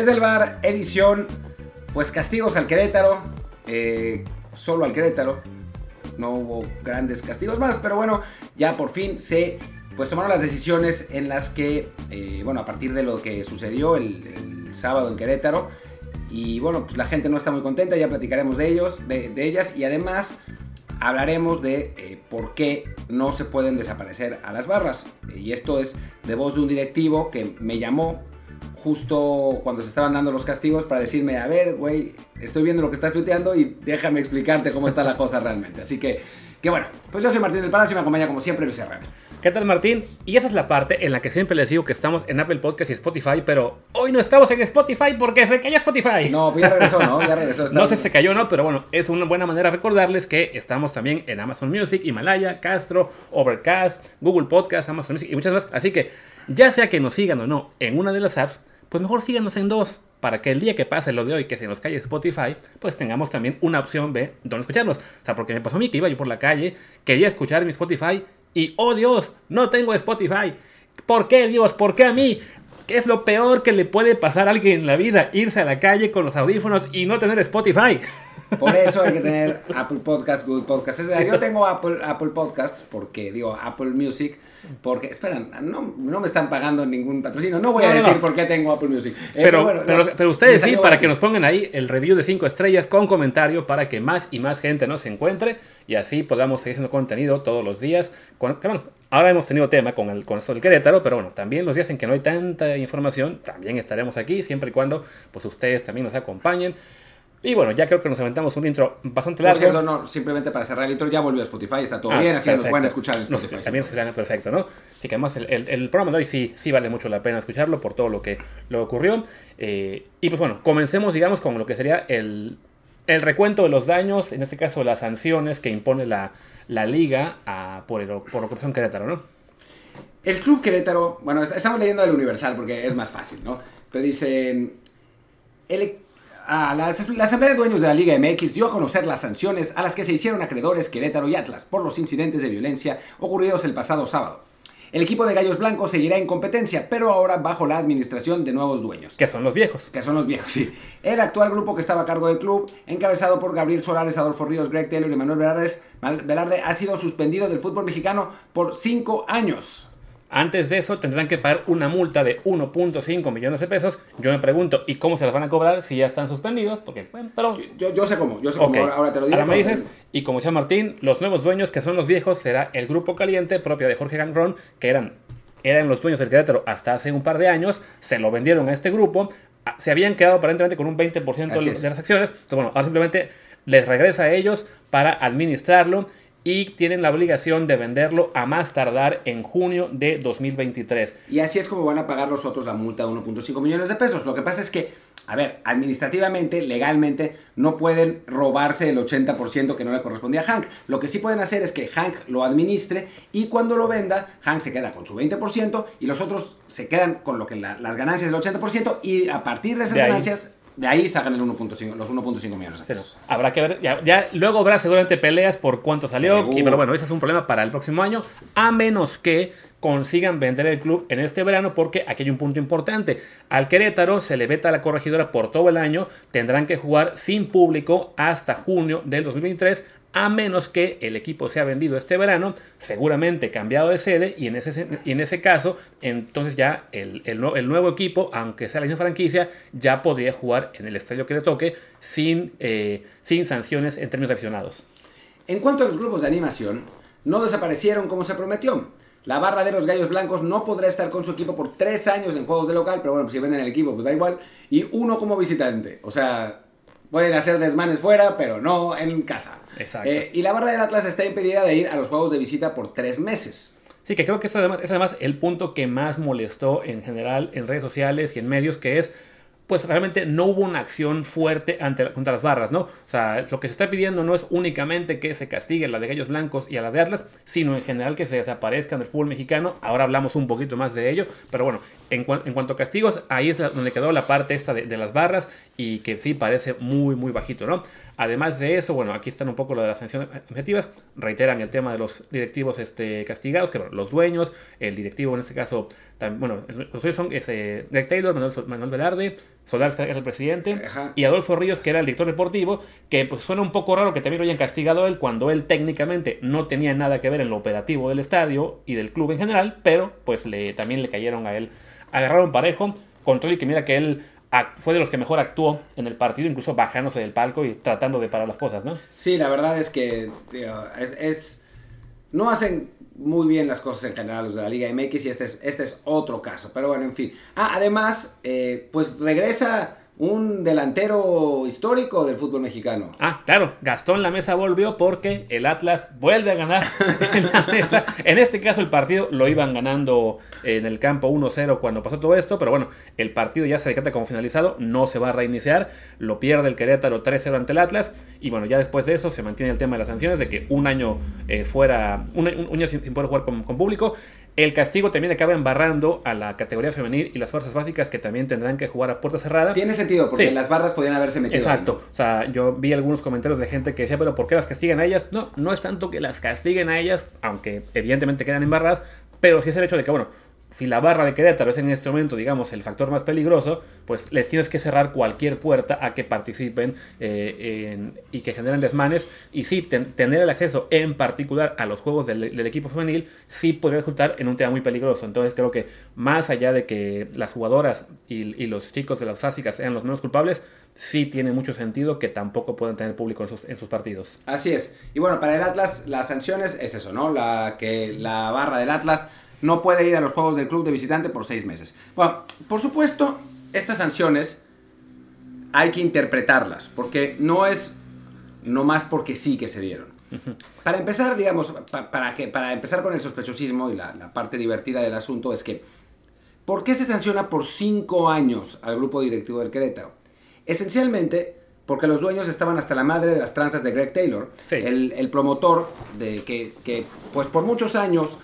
Desde el VAR, edición, pues castigos al Querétaro, solo al Querétaro, no hubo grandes castigos más, pero bueno, ya por fin se tomaron las decisiones en las que, a partir de lo que sucedió el sábado en Querétaro, y bueno, pues la gente no está muy contenta, ya platicaremos de ellas, y además hablaremos de por qué no se pueden desaparecer a las barras, y esto es de voz de un directivo que me llamó justo cuando se estaban dando los castigos para decirme, a ver, güey, estoy viendo lo que estás tuiteando y déjame explicarte cómo está la cosa realmente, así que bueno, pues yo soy Martín del Palacio y me acompaña como siempre Luis Herrera. ¿Qué tal, Martín? Y esa es la parte en la que siempre les digo que estamos en Apple Podcast y Spotify, pero hoy no estamos en Spotify porque se cayó Spotify. No, pues ya regresó, ¿no? No sé si se cayó o no, pero bueno, es una buena manera recordarles que estamos también en Amazon Music, Himalaya, Castro, Overcast, Google Podcast, Amazon Music y muchas más. Así que, ya sea que nos sigan o no en una de las apps, pues mejor síganos en dos, para que el día que pase lo de hoy, que se nos calle Spotify, pues tengamos también una opción B donde escucharnos. O sea, porque me pasó a mí que iba yo por la calle, quería escuchar mi Spotify, y ¡oh Dios! ¡No tengo Spotify! ¿Por qué Dios? ¿Por qué a mí? ¿Qué es lo peor que le puede pasar a alguien en la vida? Irse a la calle con los audífonos y no tener Spotify. Por eso hay que tener Apple Podcast, Google Podcast. Es decir, yo tengo Apple Podcast porque, Apple Music, porque, esperan, no me están pagando ningún patrocinio. No voy a decir por qué tengo Apple Music. Pero ustedes sí, para que nos pongan ahí el review de 5 estrellas con comentario para que más y más gente nos encuentre y así podamos seguir haciendo contenido todos los días. Ahora hemos tenido tema con esto del Querétaro, pero bueno, también los días en que no hay tanta información, también estaremos aquí, siempre y cuando pues ustedes también nos acompañen. Y bueno, ya creo que nos aventamos un intro bastante largo. Simplemente para cerrar el intro, ya volvió a Spotify, está todo bien, así perfecto. Nos pueden escuchar en Spotify. También será perfecto, ¿no? Así que además el programa de hoy sí vale mucho la pena escucharlo por todo lo que ocurrió. Y pues bueno, comencemos, digamos, con lo que sería el recuento de los daños, en este caso las sanciones que impone la Liga por la corrupción Querétaro, ¿no? El Club Querétaro, bueno, estamos leyendo el Universal porque es más fácil, ¿no? Pero dice, la Asamblea de Dueños de la Liga MX dio a conocer las sanciones a las que se hicieron acreedores Querétaro y Atlas por los incidentes de violencia ocurridos el pasado sábado. El equipo de Gallos Blancos seguirá en competencia, pero ahora bajo la administración de nuevos dueños. Que son los viejos. Que son los viejos, sí. El actual grupo que estaba a cargo del club, encabezado por Gabriel Solares, Adolfo Ríos, Greg Taylor y Manuel Velarde, ha sido suspendido del fútbol mexicano por 5 años. Antes de eso tendrán que pagar una multa de 1.5 millones de pesos. Yo me pregunto, ¿y cómo se las van a cobrar si ya están suspendidos? Porque, bueno, pero... Yo sé cómo, okay. ahora te lo digo. Ahora me dices, y como decía Martín, los nuevos dueños, que son los viejos, será el grupo caliente propio de Jorge Ganrón, que eran los dueños del Querétaro hasta hace un par de años, se lo vendieron a este grupo, se habían quedado aparentemente con un 20% de las acciones, entonces bueno, ahora simplemente les regresa a ellos para administrarlo, y tienen la obligación de venderlo a más tardar en junio de 2023. Y así es como van a pagar los otros la multa de 1.5 millones de pesos. Lo que pasa es que, administrativamente, legalmente, no pueden robarse el 80% que no le correspondía a Hank. Lo que sí pueden hacer es que Hank lo administre y cuando lo venda, Hank se queda con su 20% y los otros se quedan con lo que las ganancias del 80% y a partir de esas ganancias... De ahí sacan los 1.5 millones de pesos. Habrá que ver, ya luego habrá seguramente peleas por cuánto salió, pero bueno, ese es un problema para el próximo año, a menos que consigan vender el club en este verano, porque aquí hay un punto importante. Al Querétaro se le veta a la corregidora por todo el año, tendrán que jugar sin público hasta junio del 2023, a menos que el equipo sea vendido este verano, seguramente cambiado de sede, y en ese caso, entonces ya el nuevo equipo, aunque sea la misma franquicia, ya podría jugar en el estadio que le toque sin sanciones en términos de aficionados. En cuanto a los grupos de animación, no desaparecieron como se prometió. La barra de los Gallos Blancos no podrá estar con su equipo por 3 años en juegos de local, pero bueno, pues si venden el equipo, pues da igual, y uno como visitante, o sea... Pueden hacer desmanes fuera, pero no en casa. Exacto. Y la barra del Atlas está impedida de ir a los juegos de visita por 3 meses. Sí, que creo que es además el punto que más molestó en general en redes sociales y en medios, que es, pues realmente no hubo una acción fuerte contra las barras, ¿no? O sea, lo que se está pidiendo no es únicamente que se castigue a la de Gallos Blancos y a la de Atlas, sino en general que se desaparezcan del fútbol mexicano. Ahora hablamos un poquito más de ello, pero bueno, en cuanto a castigos, ahí es donde quedó la parte esta de las barras y que sí parece muy, muy bajito, ¿no? Además de eso, bueno, aquí están un poco lo de las sanciones administrativas. Reiteran el tema de los directivos castigados, que bueno, los dueños, el directivo en este caso Bueno, los suyos son Greg Taylor, Manuel Velarde, Solars, que era el presidente, ajá, y Adolfo Ríos, que era el director deportivo, que pues suena un poco raro que también lo hayan castigado a él cuando él técnicamente no tenía nada que ver en lo operativo del estadio y del club en general, pero pues también le cayeron a él. Agarraron parejo, control, y que mira que él fue de los que mejor actuó en el partido, incluso bajándose del palco y tratando de parar las cosas, ¿no? Sí, la verdad es que no hacen muy bien las cosas en general los de la Liga MX, y este es otro caso, pero bueno, en fin. Además, pues regresa un delantero histórico del fútbol mexicano. Ah, claro, Gastón Lamesa volvió porque el Atlas vuelve a ganar en la mesa. En este caso el partido lo iban ganando en el campo 1-0 cuando pasó todo esto, pero bueno, el partido ya se decanta como finalizado, no se va a reiniciar, lo pierde el Querétaro 3-0 ante el Atlas, y bueno, ya después de eso se mantiene el tema de las sanciones, de que un año fuera, un año sin poder jugar con público. El castigo también acaba embarrando a la categoría femenil y las fuerzas básicas, que también tendrán que jugar a puerta cerrada. Tiene sentido, porque sí, las barras podían haberse metido. Exacto. Ahí, ¿no? O sea, yo vi algunos comentarios de gente que decía, pero ¿por qué las castigan a ellas? No, no es tanto que las castiguen a ellas, aunque evidentemente quedan embarradas, pero sí es el hecho de que, bueno, si la barra de Querétaro es en este momento, digamos, el factor más peligroso, pues les tienes que cerrar cualquier puerta a que participen y que generen desmanes. Y sí, tener el acceso en particular a los juegos del equipo femenil sí podría resultar en un tema muy peligroso. Entonces creo que más allá de que las jugadoras y los chicos de las básicas sean los menos culpables, sí tiene mucho sentido que tampoco puedan tener público en sus partidos. Así es. Y bueno, para el Atlas las sanciones es eso, ¿no? Que la barra del Atlas no puede ir a los juegos del club de visitante por 6 meses. Bueno, por supuesto, estas sanciones hay que interpretarlas, porque no es nomás porque sí que se dieron. Uh-huh. Para empezar, digamos, para empezar con el sospechosismo y la parte divertida del asunto, es que ¿por qué se sanciona por 5 años al grupo directivo del Querétaro? Esencialmente porque los dueños estaban hasta la madre de las tranzas de Greg Taylor, sí, el promotor de que pues por muchos años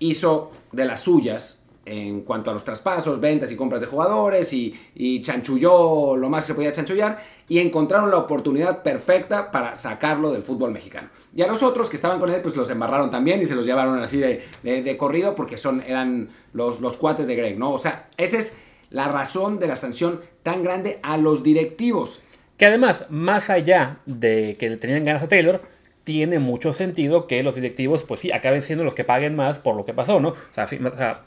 hizo de las suyas en cuanto a los traspasos, ventas y compras de jugadores, y chanchulló lo más que se podía chanchullar, y encontraron la oportunidad perfecta para sacarlo del fútbol mexicano. Y a los otros que estaban con él, pues los embarraron también y se los llevaron así de corrido, porque eran los cuates de Greg, ¿no? O sea, esa es la razón de la sanción tan grande a los directivos. Que además, más allá de que le tenían ganas a Taylor, tiene mucho sentido que los directivos, pues sí, acaben siendo los que paguen más por lo que pasó, ¿no? O sea,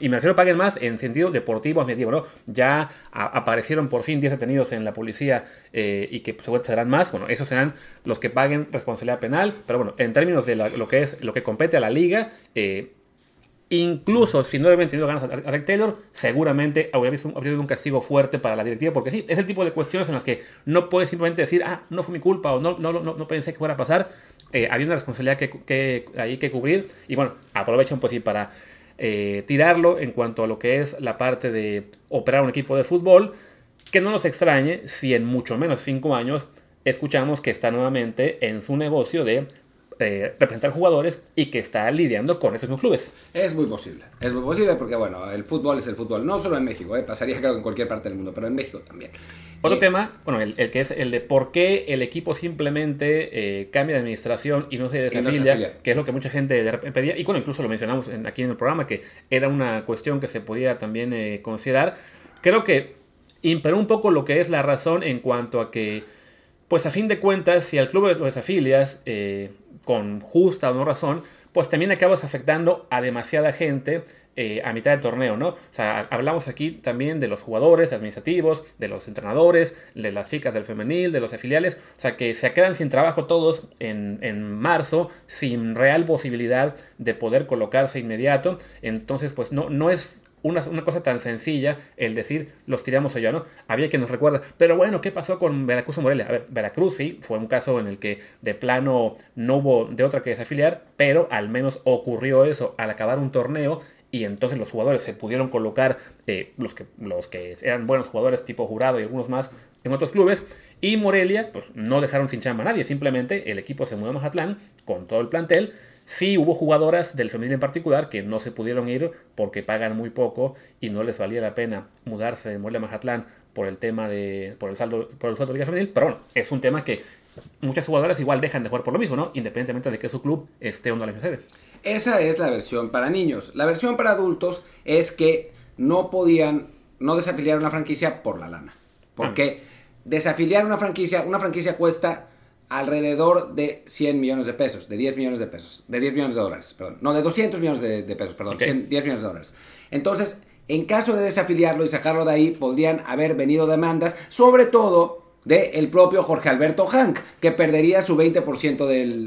y me refiero a paguen más en sentido deportivo, admitido, ¿no? Ya aparecieron por fin 10 detenidos en la policía y que seguramente serán más. Bueno, esos serán los que paguen responsabilidad penal, pero bueno, en términos de lo que compete a la liga, incluso si no hubieran tenido ganas a Greg Taylor, seguramente habría habido un castigo fuerte para la directiva, porque sí, es el tipo de cuestiones en las que no puedes simplemente decir, no fue mi culpa, o no pensé que fuera a pasar. Había una responsabilidad que hay que cubrir, y bueno, aprovechan pues sí para tirarlo en cuanto a lo que es la parte de operar un equipo de fútbol, que no nos extrañe si en mucho menos 5 años escuchamos que está nuevamente en su negocio de representar jugadores y que está lidiando con esos mismos clubes. Es muy posible porque, bueno, el fútbol es el fútbol, no solo en México, pasaría creo que en cualquier parte del mundo, pero en México también. Otro tema, bueno, el que es el de por qué el equipo simplemente cambia de administración y no se desafilia, que es lo que mucha gente pedía, y bueno, incluso lo mencionamos aquí en el programa, que era una cuestión que se podía también considerar. Creo que imperó un poco lo que es la razón en cuanto a que, pues a fin de cuentas, si al club lo desafilias, con justa o no razón, pues también acabas afectando a demasiada gente a mitad de torneo, ¿no? O sea, hablamos aquí también de los jugadores administrativos, de los entrenadores, de las chicas del femenil, de los afiliales, o sea, que se quedan sin trabajo todos en marzo, sin real posibilidad de poder colocarse inmediato. Entonces, pues no es una cosa tan sencilla el decir los tiramos allá, ¿no? Había quien nos recuerda, pero bueno, ¿qué pasó con Veracruz o Morelia? A ver, Veracruz sí, fue un caso en el que de plano no hubo de otra que desafiliar, pero al menos ocurrió eso al acabar un torneo, y entonces los jugadores se pudieron colocar, los que eran buenos jugadores tipo Jurado y algunos más en otros clubes, y Morelia, pues no dejaron sin chamba a nadie, simplemente el equipo se mudó a Mazatlán con todo el plantel. Sí, hubo jugadoras del femenil en particular que no se pudieron ir porque pagan muy poco y no les valía la pena mudarse de Morelia a Mazatlán por el saldo de Liga Femenil, pero bueno, es un tema que muchas jugadoras igual dejan de jugar por lo mismo, ¿no? Independientemente de que su club esté o no la misma sede. Esa es la versión para niños. La versión para adultos es que no podían no desafiliar una franquicia por la lana. Porque desafiliar una franquicia cuesta alrededor de 100 millones de pesos, de 10 millones de pesos, de 10 millones de dólares, perdón. No, de 200 millones de pesos, perdón, okay. 10 millones de dólares. Entonces, en caso de desafiliarlo y sacarlo de ahí, podrían haber venido demandas, sobre todo del propio Jorge Alberto Hank, que perdería su 20%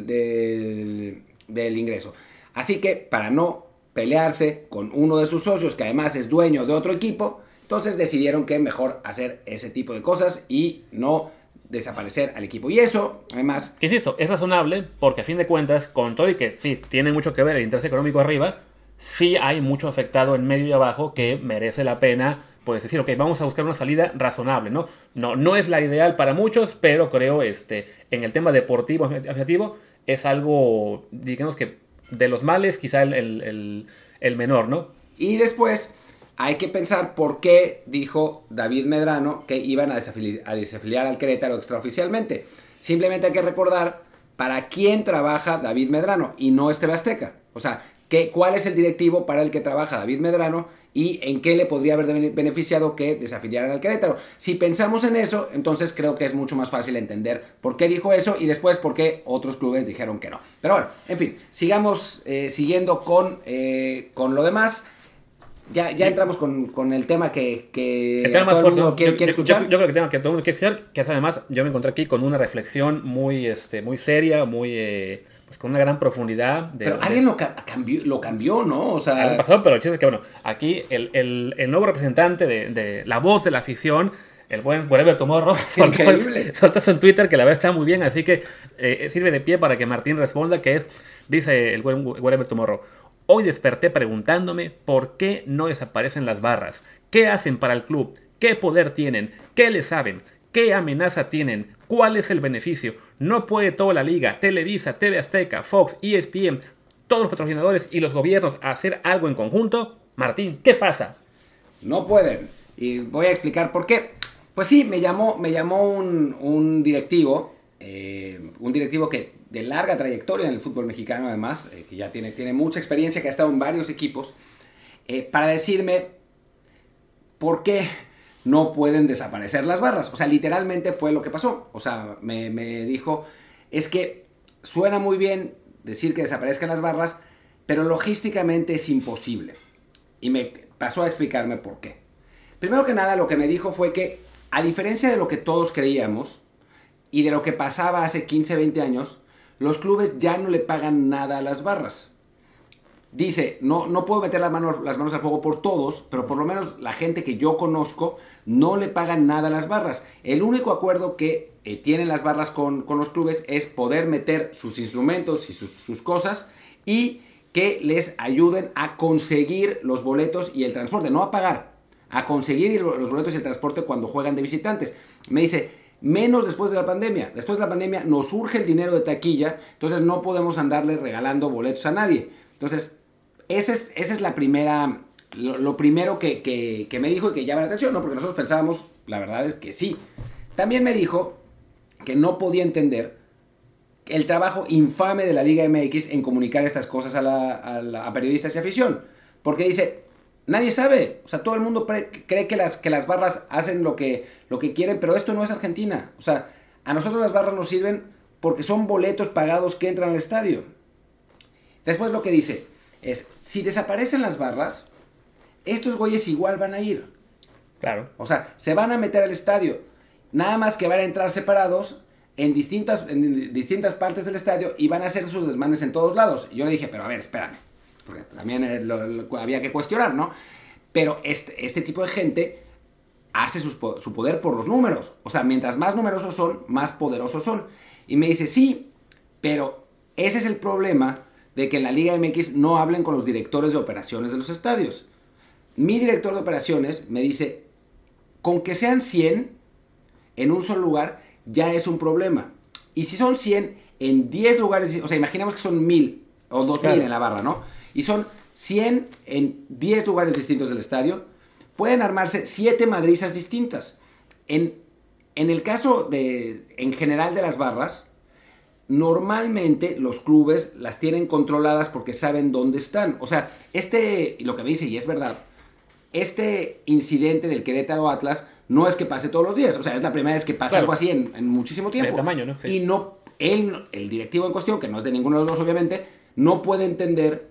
del ingreso. Así que, para no pelearse con uno de sus socios, que además es dueño de otro equipo, entonces decidieron que mejor hacer ese tipo de cosas y no desaparecer al equipo. Y eso, además... Que insisto, es razonable porque a fin de cuentas, con todo y que sí, tiene mucho que ver el interés económico arriba, sí hay mucho afectado en medio y abajo que merece la pena pues decir, ok, vamos a buscar una salida razonable, ¿no? No es la ideal para muchos, pero creo en el tema deportivo, asociativo, es algo, digamos que de los males quizá el menor, ¿no? Y después... Hay que pensar por qué dijo David Medrano que iban a desafiliar al Querétaro extraoficialmente. Simplemente hay que recordar para quién trabaja David Medrano y no es TV Azteca. O sea, ¿cuál es el directivo para el que trabaja David Medrano y en qué le podría haber beneficiado que desafiliaran al Querétaro? Si pensamos en eso, entonces creo que es mucho más fácil entender por qué dijo eso y después por qué otros clubes dijeron que no. Pero bueno, en fin, sigamos siguiendo con lo demás. Ya entramos con el tema que el tema todo el mundo quiere escuchar. Yo creo que el tema que todo el mundo quiere escuchar, que además yo me encontré aquí con una reflexión muy, muy seria, muy pues con una gran profundidad. Pero alguien lo cambió, ¿no? O sea, pasó, pero el chiste es que, bueno, aquí el nuevo representante de la voz de la afición, el buen Whatever Tomorrow, soltó en Twitter que la verdad está muy bien, así que sirve de pie para que Martín responda, que es, dice el buen Whatever Tomorrow: hoy desperté preguntándome por qué no desaparecen las barras, qué hacen para el club, qué poder tienen, qué le saben, qué amenaza tienen, cuál es el beneficio. No puede toda la liga, Televisa, TV Azteca, Fox, ESPN, todos los patrocinadores y los gobiernos hacer algo en conjunto. Martín, ¿qué pasa? No pueden, y voy a explicar por qué. Pues sí, me llamó un directivo, que de larga trayectoria en el fútbol mexicano, además, que ya tiene mucha experiencia, que ha estado en varios equipos, para decirme por qué no pueden desaparecer las barras. O sea, literalmente fue lo que pasó. O sea, me dijo, es que suena muy bien decir que desaparezcan las barras, pero logísticamente es imposible. Y me pasó a explicarme por qué. Primero que nada, lo que me dijo fue que, a diferencia de lo que todos creíamos y de lo que pasaba hace 15, 20 años, los clubes ya no le pagan nada a las barras. Dice, no puedo meter las manos al fuego por todos, pero por lo menos la gente que yo conozco no le pagan nada a las barras. El único acuerdo que tienen las barras con los clubes es poder meter sus instrumentos y sus cosas y que les ayuden a conseguir los boletos y el transporte. No a pagar, a conseguir los boletos y el transporte cuando juegan de visitantes. Me dice... Menos después de la pandemia. Después de la pandemia nos surge el dinero de taquilla, entonces no podemos andarle regalando boletos a nadie. Entonces, esa es la primera, lo primero que me dijo y que llama la atención, ¿no? Porque nosotros pensábamos, la verdad es que sí. También me dijo que no podía entender el trabajo infame de la Liga MX en comunicar estas cosas a periodistas y afición. Porque dice... Nadie sabe, o sea, todo el mundo cree que las barras hacen lo que quieren, pero esto no es Argentina. O sea, a nosotros las barras nos sirven porque son boletos pagados que entran al estadio. Después lo que dice es, si desaparecen las barras, estos güeyes igual van a ir. Claro. O sea, se van a meter al estadio, nada más que van a entrar separados en distintas partes del estadio y van a hacer sus desmanes en todos lados. Y yo le dije, pero a ver, espérame. Porque también lo había que cuestionar, ¿no? Pero este tipo de gente hace su poder por los números. O sea, mientras más numerosos son, más poderosos son. Y me dice, sí, pero ese es el problema de que en la Liga MX no hablen con los directores de operaciones de los estadios. Mi director de operaciones me dice, con que sean 100 en un solo lugar ya es un problema. Y si son 100 en 10 lugares, o sea, imaginemos que son 1000 o 2000 claro. En la barra, ¿no? Y son 100 en 10 lugares distintos del estadio, pueden armarse 7 madrizas distintas. En el caso en general de las barras, normalmente los clubes las tienen controladas porque saben dónde están. O sea, y lo que me dice, y es verdad, este incidente del Querétaro Atlas no es que pase todos los días, o sea, es la primera vez que pasa algo así en muchísimo tiempo. De tamaño, ¿no? Sí. Y no, el directivo en cuestión, que no es de ninguno de los dos, obviamente, no puede entender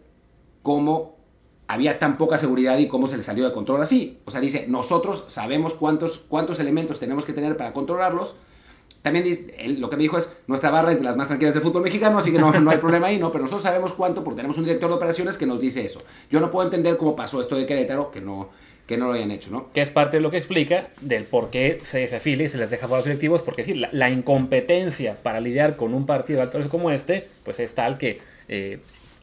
cómo había tan poca seguridad y cómo se le salió de control así. O sea, dice, nosotros sabemos cuántos elementos tenemos que tener para controlarlos. También dice, lo que me dijo es, nuestra barra es de las más tranquilas del fútbol mexicano, así que no hay problema ahí, ¿no? Pero nosotros sabemos cuánto porque tenemos un director de operaciones que nos dice eso. Yo no puedo entender cómo pasó esto de Querétaro, que no lo hayan hecho, ¿no? Que es parte de lo que explica del por qué se desafila y se les deja por los directivos, porque sí, la incompetencia para lidiar con un partido de actores como este, pues es tal que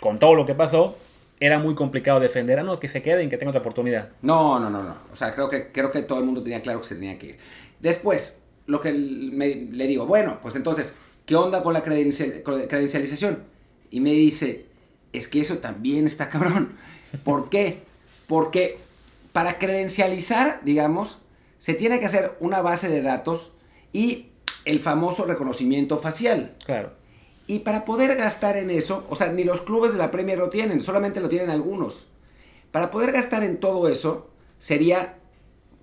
con todo lo que pasó, era muy complicado defender. Ah, no, que se queden, que tenga otra oportunidad. No. O sea, creo que todo el mundo tenía claro que se tenía que ir. Después, lo que le digo, bueno, pues entonces, ¿qué onda con la credencialización? Y me dice, es que eso también está cabrón. ¿Por qué? Porque para credencializar, digamos, se tiene que hacer una base de datos y el famoso reconocimiento facial. Claro. Y para poder gastar en eso, o sea, ni los clubes de la Premier lo tienen, solamente lo tienen algunos. Para poder gastar en todo eso, sería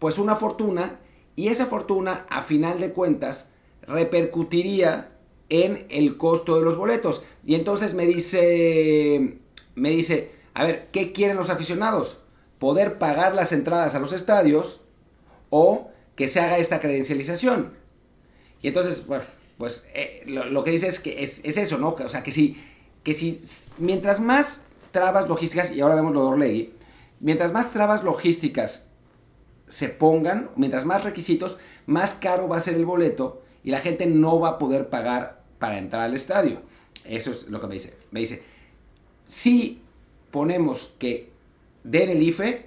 pues una fortuna, y esa fortuna, a final de cuentas, repercutiría en el costo de los boletos. Y entonces me dice, a ver, ¿qué quieren los aficionados? ¿Poder pagar las entradas a los estadios o que se haga esta credencialización? Y entonces, bueno, pues lo que dice es que es eso, ¿no? O sea, que si mientras más trabas logísticas, y ahora vemos lo de Orlegui, mientras más trabas logísticas se pongan, mientras más requisitos, más caro va a ser el boleto y la gente no va a poder pagar para entrar al estadio. Eso es lo que me dice. Me dice, si ponemos que den el IFE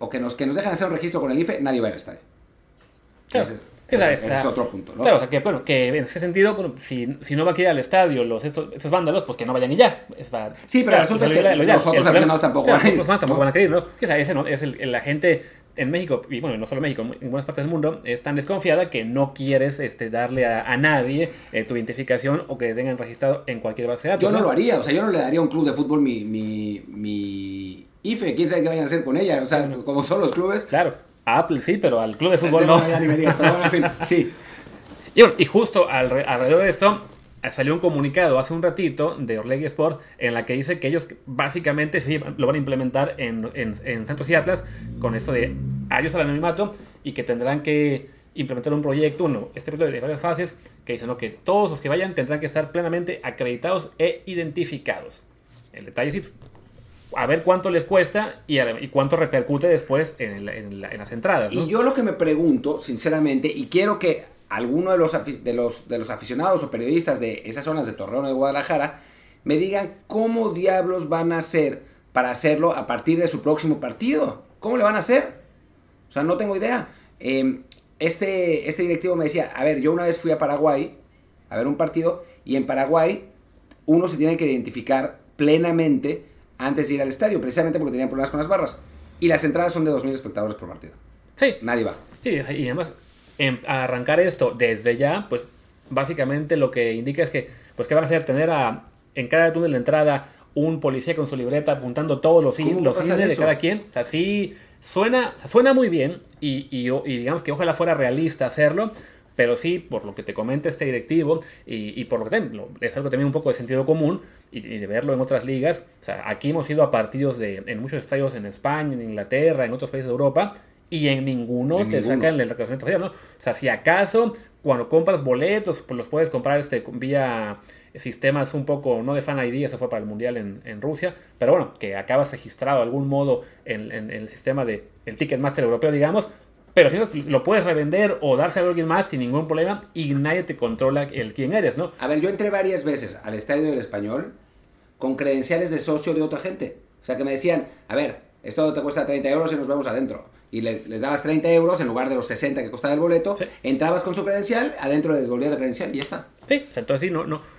o que nos dejan hacer un registro con el IFE, nadie va a ir al estadio. Entonces, ese es otro punto, ¿no? Claro, o sea, que en ese sentido, bueno, si no va a ir al estadio estos vándalos, pues que no vayan y ya. Sí, pero resulta es que los otros aficionados tampoco van a ir. Los más tampoco van a querer, ¿no? O sea, ese no, es la gente en México, y bueno, no solo México, en buenas partes del mundo, es tan desconfiada que no quieres darle a nadie tu identificación o que tengan registrado en cualquier base de datos. Yo no lo haría, o sea, yo no le daría a un club de fútbol mi IFE, quién sabe qué vayan a hacer con ella, o sea, no. Como son los clubes. Claro. A Apple sí, pero al club de fútbol no. Sí. Y justo alrededor de esto salió un comunicado hace un ratito de Orlegui Sport en la que dice que ellos básicamente sí lo van a implementar en Santos y Atlas con esto de adiós al anonimato y que tendrán que implementar un proyecto, proyecto de varias fases que dicen que todos los que vayan tendrán que estar plenamente acreditados e identificados. El detalle sí, a ver cuánto les cuesta y cuánto repercute después en las entradas, ¿no? Y yo lo que me pregunto, sinceramente, y quiero que alguno de los aficionados o periodistas de esas zonas de Torreón o de Guadalajara me digan cómo diablos van a hacer para hacerlo a partir de su próximo partido. ¿Cómo le van a hacer? O sea, no tengo idea. Este directivo me decía, a ver, yo una vez fui a Paraguay a ver un partido y en Paraguay uno se tiene que identificar plenamente antes de ir al estadio, precisamente porque tenían problemas con las barras. Y las entradas son de 2.000 espectadores por partido. Sí. Nadie va. Sí, y además, arrancar esto desde ya, pues básicamente lo que indica es que, pues, ¿qué van a hacer? Tener en cada túnel de entrada un policía con su libreta apuntando todos los cines de cada quien. O sea, sí, suena muy bien y digamos que ojalá fuera realista hacerlo. Pero sí, por lo que te comenta este directivo y por lo que es algo también un poco de sentido común y de verlo en otras ligas. O sea, aquí hemos ido a partidos en muchos estadios en España, en Inglaterra, en otros países de Europa y en ninguno sacan el reconocimiento facial, ¿no? O sea, si acaso cuando compras boletos, pues los puedes comprar vía sistemas un poco, no de Fan ID, eso fue para el Mundial en Rusia, pero bueno, que acabas registrado de algún modo en el sistema del Ticketmaster europeo, digamos. Pero si lo puedes revender o darse a alguien más sin ningún problema y nadie te controla el quién eres, ¿no? A ver, yo entré varias veces al Estadio del Español con credenciales de socio de otra gente. O sea, que me decían, a ver, esto te cuesta 30 euros y nos vemos adentro. Y les dabas 30 euros en lugar de los 60 que costaba el boleto. Sí. Entrabas con su credencial, adentro les devolvías la credencial y ya está. Sí, entonces sí,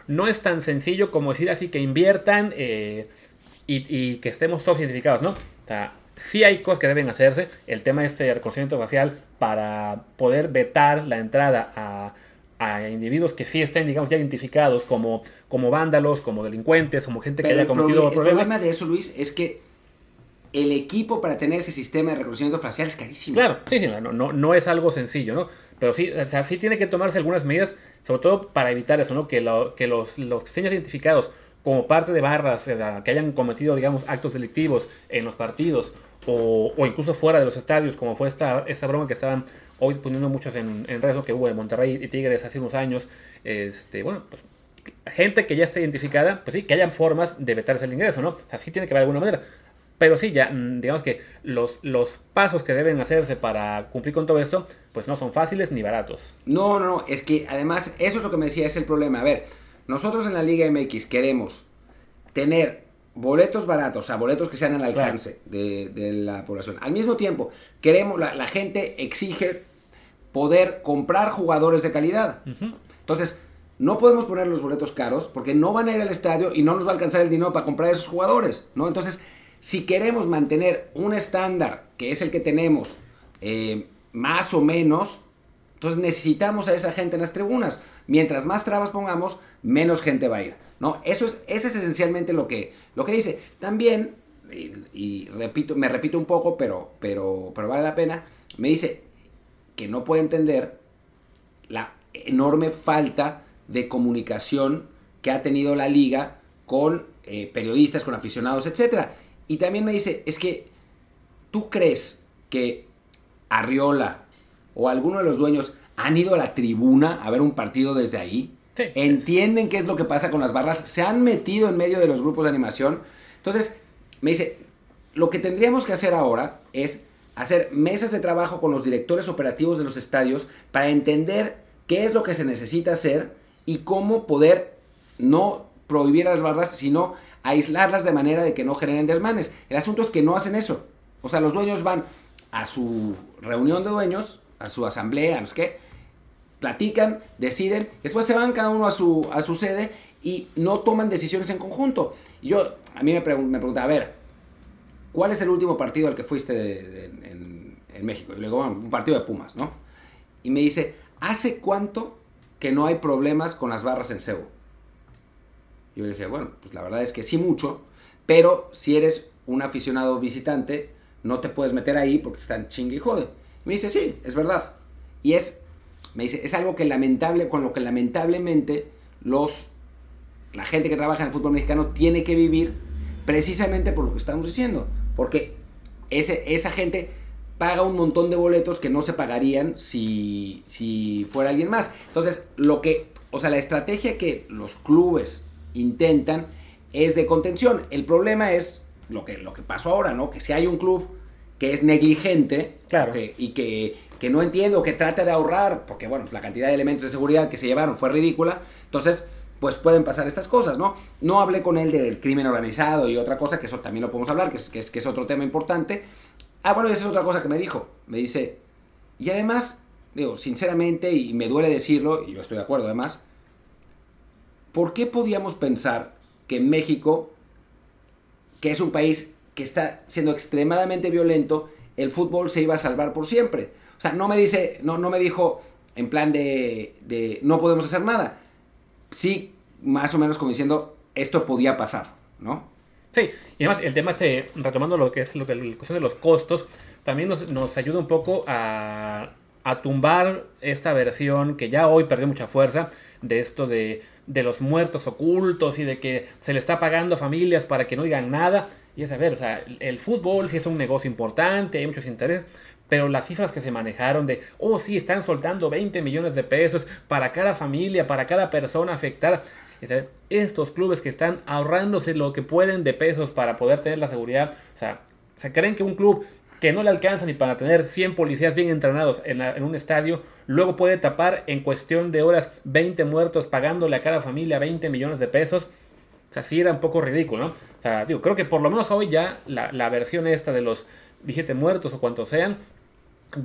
no es tan sencillo como decir así que inviertan y que estemos todos identificados, ¿no? O sea, sí hay cosas que deben hacerse. El tema de este reconocimiento facial para poder vetar la entrada a individuos que sí estén, digamos, ya identificados como vándalos, como delincuentes, como gente que haya cometido problemas. El problema de eso, Luis, es que el equipo para tener ese sistema de reconocimiento facial es carísimo. Claro, sí, no es algo sencillo, ¿no? Pero sí, o sea, sí tiene que tomarse algunas medidas, sobre todo para evitar eso, ¿no? Que los diseños identificados como parte de barras, que hayan cometido, digamos, actos delictivos en los partidos o incluso fuera de los estadios, como fue esta broma que estaban hoy poniendo muchos en redes, que hubo en Monterrey y Tigres hace unos años, bueno, pues gente que ya está identificada, pues sí, que hayan formas de vetarse el ingreso, ¿no? O sea, sí tiene que haber alguna manera. Pero sí, ya digamos que los pasos que deben hacerse para cumplir con todo esto, pues no son fáciles ni baratos. No, es que además eso es lo que me decía, es el problema. A ver, nosotros en la Liga MX queremos tener boletos baratos, o sea, boletos que sean al alcance de la población. Al mismo tiempo, queremos la gente exige poder comprar jugadores de calidad. Uh-huh. Entonces, no podemos poner los boletos caros porque no van a ir al estadio y no nos va a alcanzar el dinero para comprar esos jugadores, ¿no? Entonces, si queremos mantener un estándar, que es el que tenemos, más o menos, entonces necesitamos a esa gente en las tribunas. Mientras más trabas pongamos, menos gente va a ir, ¿no? Eso es esencialmente lo que dice. También, y me repito un poco, pero vale la pena, me dice que no puede entender la enorme falta de comunicación que ha tenido la Liga con periodistas, con aficionados, etcétera. Y también me dice, es que ¿tú crees que Arriola o alguno de los dueños han ido a la tribuna a ver un partido desde ahí? Sí, ¿entienden qué es lo que pasa con las barras? ¿Se han metido en medio de los grupos de animación? Entonces, me dice, lo que tendríamos que hacer ahora es hacer mesas de trabajo con los directores operativos de los estadios para entender qué es lo que se necesita hacer y cómo poder no prohibir a las barras, sino aislarlas de manera de que no generen desmanes. El asunto es que no hacen eso. O sea, los dueños van a su reunión de dueños, a su asamblea, a los que platican, deciden, después se van cada uno a su sede y no toman decisiones en conjunto. A mí me preguntaba, a ver, ¿cuál es el último partido al que fuiste en México? Y le digo, bueno, un partido de Pumas, ¿no? Y me dice, ¿hace cuánto que no hay problemas con las barras en CEU? Yo le dije, bueno, pues la verdad es que sí mucho, pero si eres un aficionado visitante, no te puedes meter ahí porque están chingue y jode. Y me dice, sí, es verdad. Y me dice, es algo que lamentablemente la gente que trabaja en el fútbol mexicano tiene que vivir precisamente por lo que estamos diciendo. Porque esa gente paga un montón de boletos que no se pagarían si fuera alguien más. Entonces, la estrategia que los clubes intentan es de contención. El problema es lo que pasó ahora, ¿no? Que si hay un club que es negligente, claro, y que no entiendo, que trata de ahorrar, porque bueno, la cantidad de elementos de seguridad que se llevaron fue ridícula, entonces pues pueden pasar estas cosas, ¿no? No hablé con él del crimen organizado y otra cosa, que eso también lo podemos hablar, que es otro tema importante. Ah, bueno, esa es otra cosa que me dijo. Me dice, y además, digo, sinceramente, y me duele decirlo, y yo estoy de acuerdo además, ¿por qué podíamos pensar que México, que es un país que está siendo extremadamente violento, el fútbol se iba a salvar por siempre? O sea, no me dijo en plan de no podemos hacer nada. Sí, más o menos como diciendo, esto podía pasar, ¿no? Sí, y además el tema retomando lo que es la cuestión de los costos, también nos ayuda un poco a tumbar esta versión que ya hoy perdió mucha fuerza de esto de los muertos ocultos y de que se le está pagando a familias para que no digan nada. Y es, a ver, o sea, el fútbol sí es un negocio importante, hay muchos intereses, pero las cifras que se manejaron de, oh sí, están soltando 20 millones de pesos para cada familia, para cada persona afectada. Es, a ver, estos clubes que están ahorrándose lo que pueden de pesos para poder tener la seguridad, o sea, se creen que un club que no le alcanza ni para tener 100 policías bien entrenados en un estadio, luego puede tapar en cuestión de horas 20 muertos pagándole a cada familia 20 millones de pesos. O sea, sí era un poco ridículo, ¿no? O sea, digo, creo que por lo menos hoy ya la versión esta de los 17 muertos o cuantos sean,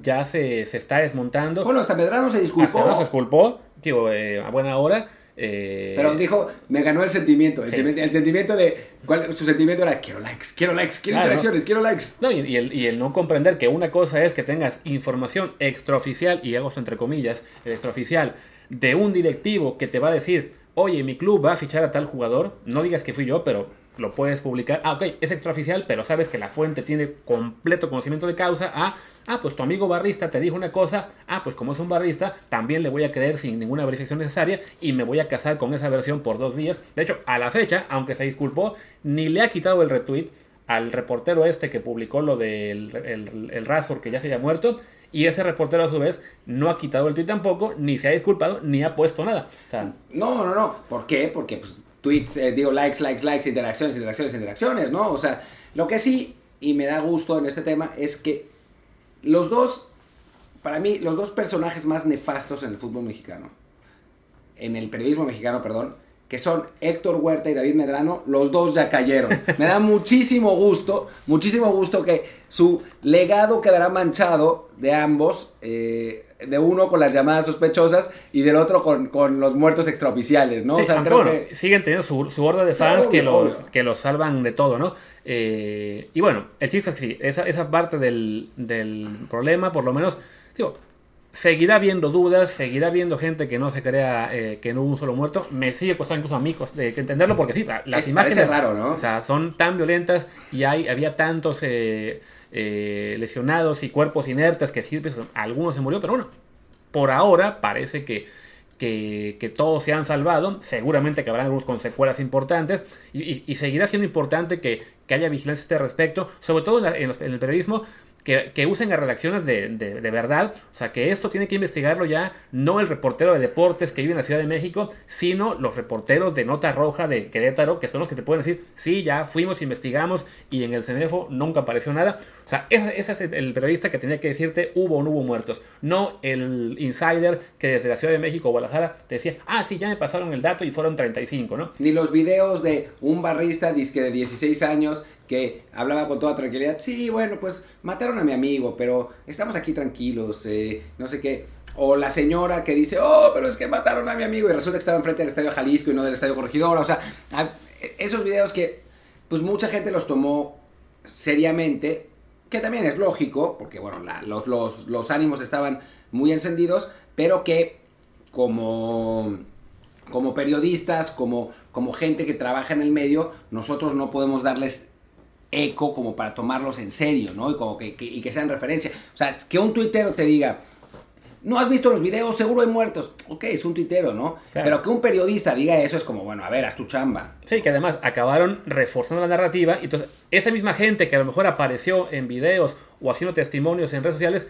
ya se está desmontando. Bueno, hasta Medrano se disculpó. Hasta no se disculpó, digo, a buena hora. Pero dijo, me ganó el sentimiento. El sentimiento de, su sentimiento era quiero likes, quiero interacciones, ¿no? Quiero likes. No, y el no comprender que una cosa es que tengas información extraoficial, y hago esto entre comillas, el extraoficial, de un directivo que te va a decir, oye, mi club va a fichar a tal jugador, no digas que fui yo, pero lo puedes publicar. Ah, ok, es extraoficial, pero sabes que la fuente tiene completo conocimiento de causa. Ah, pues tu amigo barrista te dijo una cosa. Ah, pues como es un barrista, también le voy a creer sin ninguna verificación necesaria y me voy a casar con esa versión por 2 días. De hecho, a la fecha, aunque se disculpó, ni le ha quitado el retweet al reportero este que publicó lo del el Razor, que ya se haya muerto. Y ese reportero a su vez no ha quitado el tweet tampoco, ni se ha disculpado, ni ha puesto nada. O sea, no. ¿Por qué? Porque pues tweets, likes, interacciones, ¿no? O sea, lo que sí, y me da gusto en este tema, es que los dos, para mí, los dos personajes más nefastos en el fútbol mexicano, en el periodismo mexicano, perdón, que son Héctor Huerta y David Medrano, los dos ya cayeron. Me da muchísimo gusto que su legado quedará manchado de ambos, de uno con las llamadas sospechosas y del otro con los muertos extraoficiales, ¿no? Sí, o sea, creo que siguen teniendo su horda de fans que los salvan de todo, ¿no? Y bueno, el chiste es que sí, esa parte del problema, por lo menos, digo, seguirá habiendo dudas, seguirá habiendo gente que no se crea que no hubo un solo muerto. Me sigue costando incluso a mí entenderlo, porque sí, las imágenes raro, ¿no? O sea, son tan violentas y había tantos lesionados y cuerpos inertes que sí, pues, algunos se murió, pero bueno, por ahora parece que todos se han salvado. Seguramente que habrá algunos con secuelas importantes y seguirá siendo importante que haya vigilancia a este respecto, sobre todo en el periodismo. Que usen las redacciones de verdad. O sea, que esto tiene que investigarlo ya no el reportero de deportes que vive en la Ciudad de México, sino los reporteros de Nota Roja de Querétaro, que son los que te pueden decir, sí, ya fuimos, investigamos, y en el CEMEFO nunca apareció nada. O sea, ese es el periodista que tenía que decirte hubo o no hubo muertos. No el insider que desde la Ciudad de México o Guadalajara te decía, ah, sí, ya me pasaron el dato y fueron 35, ¿no? Ni los videos de un barrista disque de 16 años... que hablaba con toda tranquilidad, sí, bueno, pues mataron a mi amigo, pero estamos aquí tranquilos, no sé qué. O la señora que dice, oh, pero es que mataron a mi amigo, y resulta que estaba enfrente del Estadio Jalisco y no del Estadio Corregidora. O sea, esos videos que pues mucha gente los tomó seriamente, que también es lógico, porque bueno, los ánimos estaban muy encendidos, pero que como periodistas, como gente que trabaja en el medio, nosotros no podemos darles eco como para tomarlos en serio, ¿no? Y como que sean referencia. O sea, es que un tuitero te diga, no has visto los videos, seguro hay muertos. Ok, es un tuitero, ¿no? Claro. Pero que un periodista diga eso es como, bueno, a ver, haz tu chamba. Sí, que además acabaron reforzando la narrativa. Entonces, esa misma gente que a lo mejor apareció en videos o haciendo testimonios en redes sociales,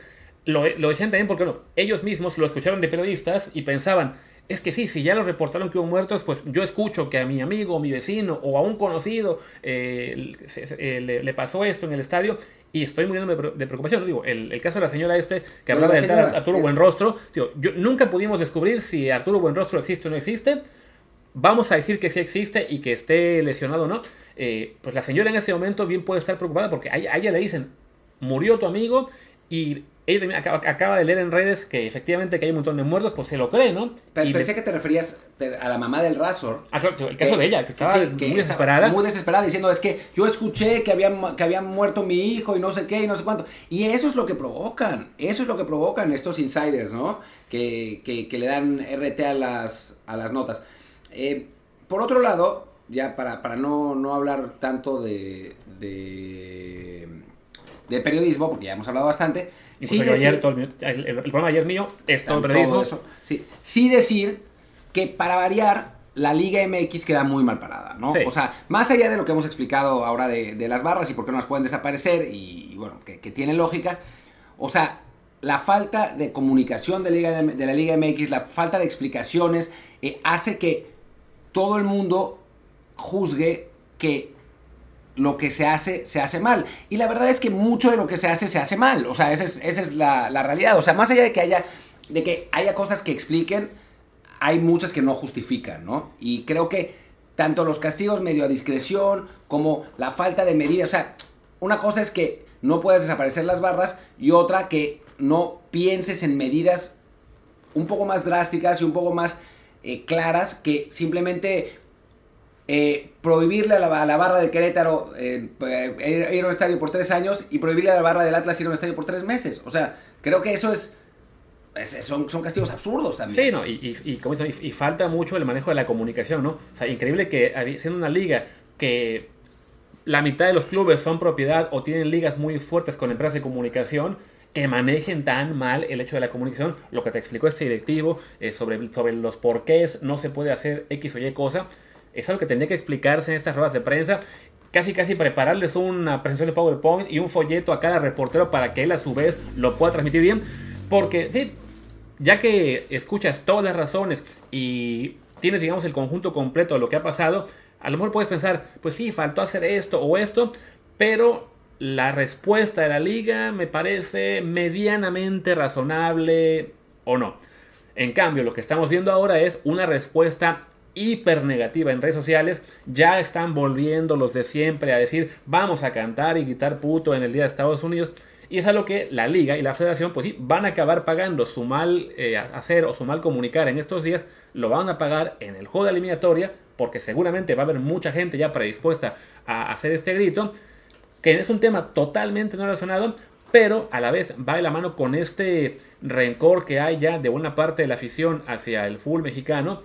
lo decían también porque bueno, ellos mismos lo escucharon de periodistas y pensaban, es que sí, si ya los reportaron que hubo muertos, pues yo escucho que a mi amigo, mi vecino o a un conocido le pasó esto en el estadio y estoy muriendo de preocupación. Digo, el caso de la señora que hablaba de Arturo Buenrostro, digo, nunca pudimos descubrir si Arturo Buenrostro existe o no existe. Vamos a decir que sí existe y que esté lesionado o no. Pues la señora en ese momento bien puede estar preocupada porque a ella le dicen, murió tu amigo y... Ella acaba de leer en redes que efectivamente que hay un montón de muertos, pues se lo cree, ¿no? Pero pensé que te referías a la mamá del Razor. Ah, claro, el caso de ella, que estaba muy desesperada diciendo, es que yo escuché que había muerto mi hijo y no sé qué y no sé cuánto. Y eso es lo que provocan estos insiders, ¿no? Que le dan RT a las notas. Por otro lado, ya para no hablar tanto de periodismo, porque ya hemos hablado bastante... Sí, ayer, el programa ayer mío es todo periodismo. Sí decir que para variar la Liga MX queda muy mal parada, ¿no? Sí. O sea, más allá de lo que hemos explicado ahora de las barras y por qué no las pueden desaparecer y bueno, que tiene lógica. O sea, la falta de comunicación de la Liga MX, la falta de explicaciones hace que todo el mundo juzgue que lo que se hace mal. Y la verdad es que mucho de lo que se hace mal. O sea, esa es la realidad. O sea, más allá de que haya cosas que expliquen, hay muchas que no justifican, ¿no? Y creo que tanto los castigos medio a discreción como la falta de medidas. O sea, una cosa es que no puedas desaparecer las barras y otra que no pienses en medidas un poco más drásticas y un poco más claras que simplemente... prohibirle a la barra de Querétaro ir a un estadio por 3 años y prohibirle a la barra del Atlas ir a un estadio por 3 meses. O sea, creo que eso son castigos absurdos también. Sí, no, y falta mucho el manejo de la comunicación, ¿no? O sea, increíble que siendo una liga que la mitad de los clubes son propiedad o tienen ligas muy fuertes con empresas de comunicación que manejen tan mal el hecho de la comunicación. Lo que te explicó este directivo sobre los porqués no se puede hacer X o Y cosa, es algo que tendría que explicarse en estas ruedas de prensa. Casi prepararles una presentación de PowerPoint y un folleto a cada reportero para que él a su vez lo pueda transmitir bien. Porque sí, ya que escuchas todas las razones y tienes, digamos, el conjunto completo de lo que ha pasado, a lo mejor puedes pensar, pues sí, faltó hacer esto o esto, pero la respuesta de la liga me parece medianamente razonable o no. En cambio, lo que estamos viendo ahora es una respuesta hiper negativa en redes sociales. Ya están volviendo los de siempre a decir, vamos a cantar y gritar puto en el Día de Estados Unidos. Y es algo que la liga y la federación, pues sí, van a acabar pagando su mal hacer o su mal comunicar en estos días. Lo van a pagar en el juego de eliminatoria, porque seguramente va a haber mucha gente ya predispuesta a hacer este grito, que es un tema totalmente no relacionado, pero a la vez va de la mano con este rencor que hay ya de buena parte de la afición hacia el fútbol mexicano,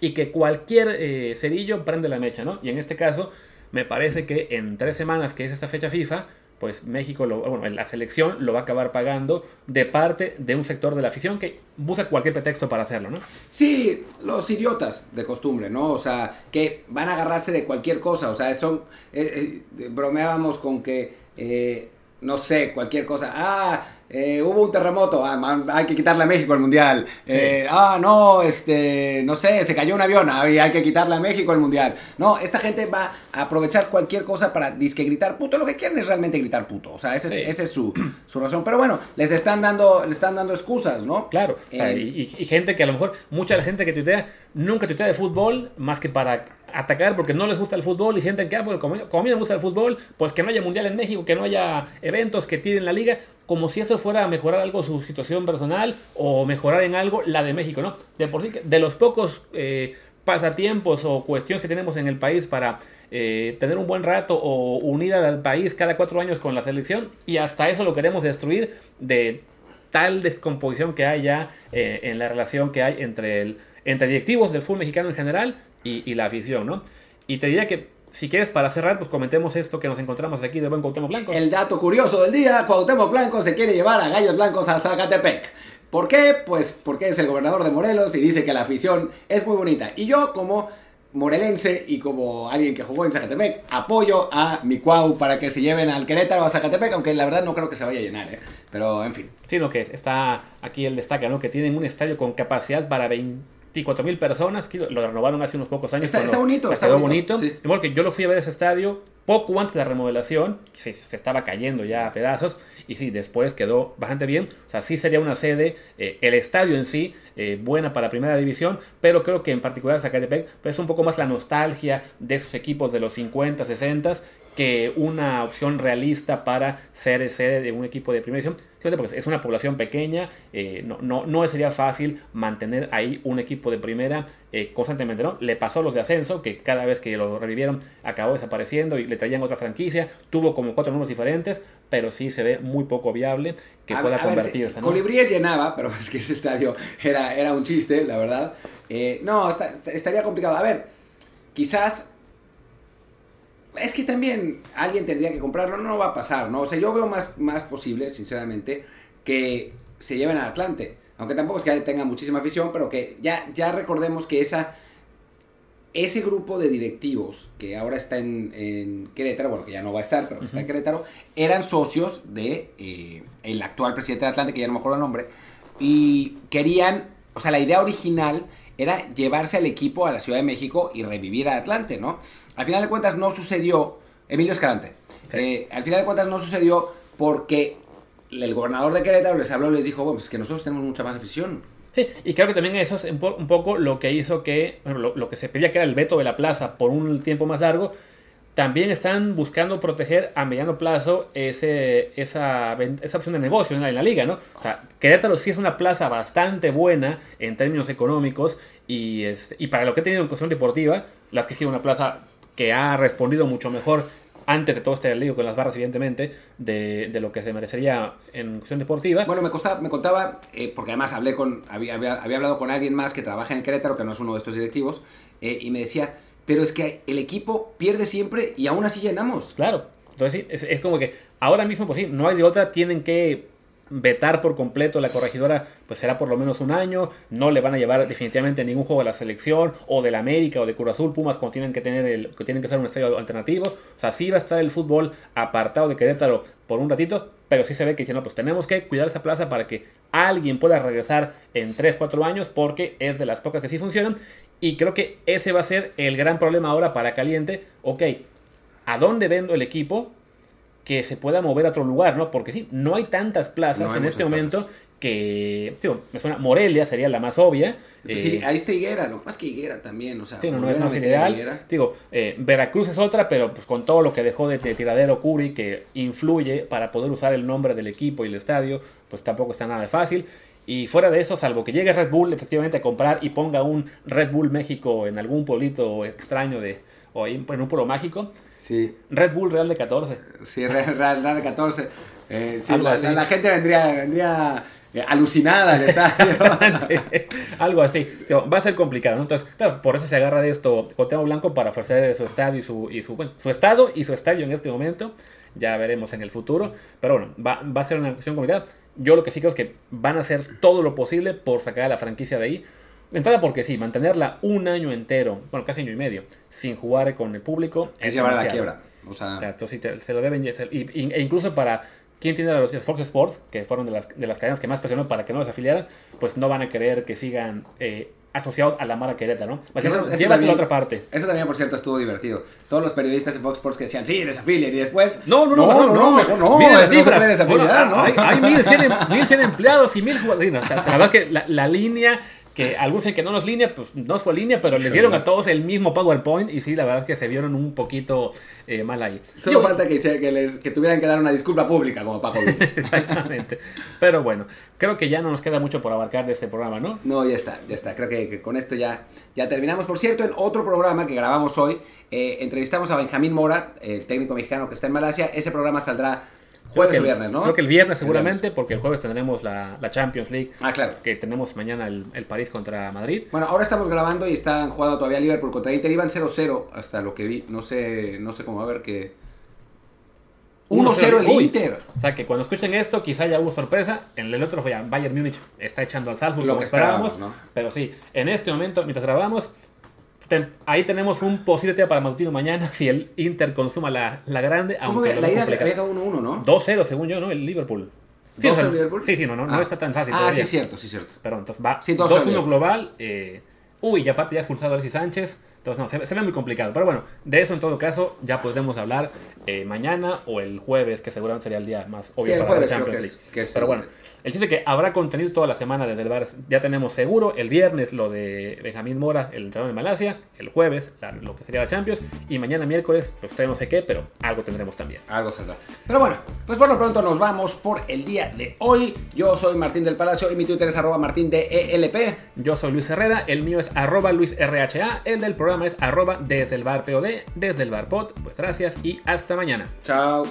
y que cualquier cerillo prende la mecha, ¿no? Y en este caso, me parece que en 3 semanas, que es esa fecha FIFA, pues México, la selección lo va a acabar pagando de parte de un sector de la afición que busca cualquier pretexto para hacerlo, ¿no? Sí, los idiotas de costumbre, ¿no? O sea, que van a agarrarse de cualquier cosa, o sea, son, bromeábamos con que, no sé, cualquier cosa, hubo un terremoto, hay que quitarle a México el mundial. Sí. No sé, se cayó un avión, hay que quitarle a México el mundial. No, esta gente va a aprovechar cualquier cosa para disque gritar puto. Lo que quieren es realmente gritar puto. O sea, esa es su razón. Pero bueno, les están dando excusas, ¿no? Claro. Y gente que a lo mejor, mucha de la gente que tuitea, nunca tuitea de fútbol más que para atacar porque no les gusta el fútbol, y sienten que, como a mí me gusta el fútbol, pues que no haya mundial en México, que no haya eventos que tiren la liga, como si eso fuera a mejorar algo su situación personal o mejorar en algo la de México, ¿no? De por sí, de los pocos pasatiempos o cuestiones que tenemos en el país para tener un buen rato o unir al país cada 4 años con la selección, y hasta eso lo queremos destruir de tal descomposición que hay ya en la relación que hay entre directivos del fútbol mexicano en general y la afición, ¿no? Y te diría que, si quieres, para cerrar, pues comentemos esto que nos encontramos aquí de buen Cuauhtémoc Blanco. El dato curioso del día: Cuauhtémoc Blanco se quiere llevar a Gallos Blancos a Zacatepec. ¿Por qué? Pues porque es el gobernador de Morelos y dice que la afición es muy bonita. Y yo, como morelense y como alguien que jugó en Zacatepec, apoyo a mi Cuau para que se lleven al Querétaro o a Zacatepec, aunque la verdad no creo que se vaya a llenar, pero en fin. Sí, lo que es, está aquí el destaca, ¿no? Que tienen un estadio con capacidad para 24,000 personas, que lo renovaron hace unos pocos años. Está bonito, quedó bonito. Sí. Porque yo lo fui a ver ese estadio poco antes de la remodelación, se estaba cayendo ya a pedazos, y sí, después quedó bastante bien. O sea, sí sería una sede, el estadio en sí, buena para Primera División, pero creo que en particular Zacatepec, pues es un poco más la nostalgia de esos equipos de los 50, 60, que una opción realista para ser sede de un equipo de Primera División. Porque es una población pequeña, no sería fácil mantener ahí un equipo de primera constantemente, ¿no? Le pasó a los de ascenso, que cada vez que los revivieron acabó desapareciendo y le traían otra franquicia, tuvo como 4 números diferentes, pero sí se ve muy poco viable que pueda convertirse, ¿no? Colibríes llenaba, pero es que ese estadio era un chiste, la verdad. Estaría complicado. A ver, quizás... Es que también alguien tendría que comprarlo, no va a pasar, ¿no? O sea, yo veo más posible, sinceramente, que se lleven a Atlante. Aunque tampoco es que tenga muchísima afición, pero que ya recordemos que ese grupo de directivos que ahora está en Querétaro, bueno, que ya no va a estar, pero que está en Querétaro, eran socios de el actual presidente de Atlante, que ya no me acuerdo el nombre, y querían, o sea, la idea original era llevarse al equipo a la Ciudad de México y revivir a Atlante, ¿no? Al final de cuentas no sucedió, Emilio Escalante, sí. Al final de cuentas no sucedió porque el gobernador de Querétaro les habló y les dijo, bueno, pues que nosotros tenemos mucha más afición. Sí, y creo que también eso es un poco lo que hizo que, bueno, lo que se pedía que era el veto de la plaza por un tiempo más largo, también están buscando proteger a mediano plazo esa opción de negocio en la liga, ¿no? O sea, Querétaro sí es una plaza bastante buena en términos económicos y para lo que ha tenido en cuestión deportiva, las que ha sido una plaza que ha respondido mucho mejor antes de todo este lío con las barras, evidentemente, de lo que se merecería en cuestión deportiva. Bueno, me contaba, porque además hablé había hablado con alguien más que trabaja en Querétaro, que no es uno de estos directivos, y me decía pero es que el equipo pierde siempre y aún así llenamos. Claro, entonces sí, es como que ahora mismo pues sí, no hay de otra, tienen que vetar por completo la corregidora, pues será por lo menos un año, no le van a llevar definitivamente ningún juego de la selección o del América o de Cruz Azul, Pumas, cuando tienen que tener ser un estadio alternativo. O sea, sí va a estar el fútbol apartado de Querétaro por un ratito, pero sí se ve que dicen, no, pues tenemos que cuidar esa plaza para que alguien pueda regresar en 3-4 años, porque es de las pocas que sí funcionan, y creo que ese va a ser el gran problema ahora para Caliente. Ok, ¿a dónde vendo el equipo que se pueda mover a otro lugar, no? Porque sí, no hay tantas plazas en este momento que... Tío, me suena, Morelia sería la más obvia. Sí, ahí está Higuera, lo que pasa es que Higuera también, o sea... Tío, no es más ideal. Digo, Veracruz es otra, pero pues con todo lo que dejó de tiradero Curi, que influye para poder usar el nombre del equipo y el estadio, pues tampoco está nada fácil. Y fuera de eso, salvo que llegue Red Bull efectivamente a comprar y ponga un Red Bull México en algún pueblito extraño de... o en un pueblo mágico. Sí. Red Bull Real de 14. Sí, Real de 14. Sí, la gente vendría alucinada al estadio. Algo así. Va a ser complicado, ¿no? Entonces, claro, por eso se agarra de esto Cuauhtémoc Blanco, para ofrecer su estadio y su estadio en este momento. Ya veremos en el futuro. Pero bueno, va a ser una cuestión complicada. Yo lo que sí creo es que van a hacer todo lo posible por sacar a la franquicia de ahí. Entrada porque sí, mantenerla un año entero, bueno, casi año y medio, sin jugar con el público, es llevar a la quiebra. O sea, esto sí se lo deben. E incluso para quien tiene los Fox Sports, que fueron de las cadenas que más presionó para que no los afiliaran, pues no van a querer que sigan asociados a la mara Querétaro, ¿no? Llévatelo a otra parte. Eso también, por cierto, estuvo divertido. Todos los periodistas en Fox Sports que decían, sí, desafilian, y después... No, mejor no. Miren las cifras. No se desafiliar, ¿no? Hay 1,100 empleados y 1,000 jugadores. No, o sea, la verdad es que la línea... Que algunos dicen que no nos línea, pues no fue línea, pero les dieron a todos el mismo PowerPoint y sí, la verdad es que se vieron un poquito mal ahí. Solo falta que tuvieran que dar una disculpa pública como Paco. Exactamente. Pero bueno, creo que ya no nos queda mucho por abarcar de este programa, ¿no? No, ya está. Creo que con esto ya terminamos. Por cierto, en otro programa que grabamos hoy, entrevistamos a Benjamín Mora, el técnico mexicano que está en Malasia. Ese programa saldrá... Jueves o viernes, ¿no? Creo que el viernes seguramente, porque el jueves tendremos la Champions League. Ah, claro. Que tenemos mañana el París contra Madrid. Bueno, ahora estamos grabando y están jugando todavía Liverpool contra Inter. Iban 0-0 hasta lo que vi. No sé cómo va a ver que... 1-0 el Inter. O sea, que cuando escuchen esto, quizá ya hubo sorpresa. En el otro fue Bayern Múnich. Está echando al Salzburg lo que esperábamos, ¿no? Pero sí, en este momento, mientras grabamos... Ahí tenemos un posible tema para Martino mañana si el Inter consuma la grande. Aunque la ida había quedado 1-1, ¿no? 2-0 según yo, ¿no? El Liverpool. Sí, 2-0 o sea, Liverpool. Sí, no está tan fácil. Ah, sí, cierto. Pero entonces va 2-1 global. Y aparte ya expulsado Alexis Sánchez. Entonces no, se ve muy complicado. Pero bueno, de eso en todo caso ya podremos hablar mañana o el jueves, que seguramente sería el día más obvio para la Champions League. Pero bueno. El chiste es que habrá contenido toda la semana desde el bar. Ya tenemos seguro el viernes lo de Benjamín Mora, el entrenador de Malasia. El jueves, lo que sería la Champions. Y mañana miércoles, pues no sé qué, pero algo tendremos también. Algo saldrá. Pero bueno, pues por lo pronto nos vamos por el día de hoy. Yo soy Martín del Palacio y mi Twitter es @martindelp. Yo soy Luis Herrera, el mío es @LuisRHA. El del programa es @desdeelbarPOD, desde el bar pod. Pues gracias y hasta mañana. Chao.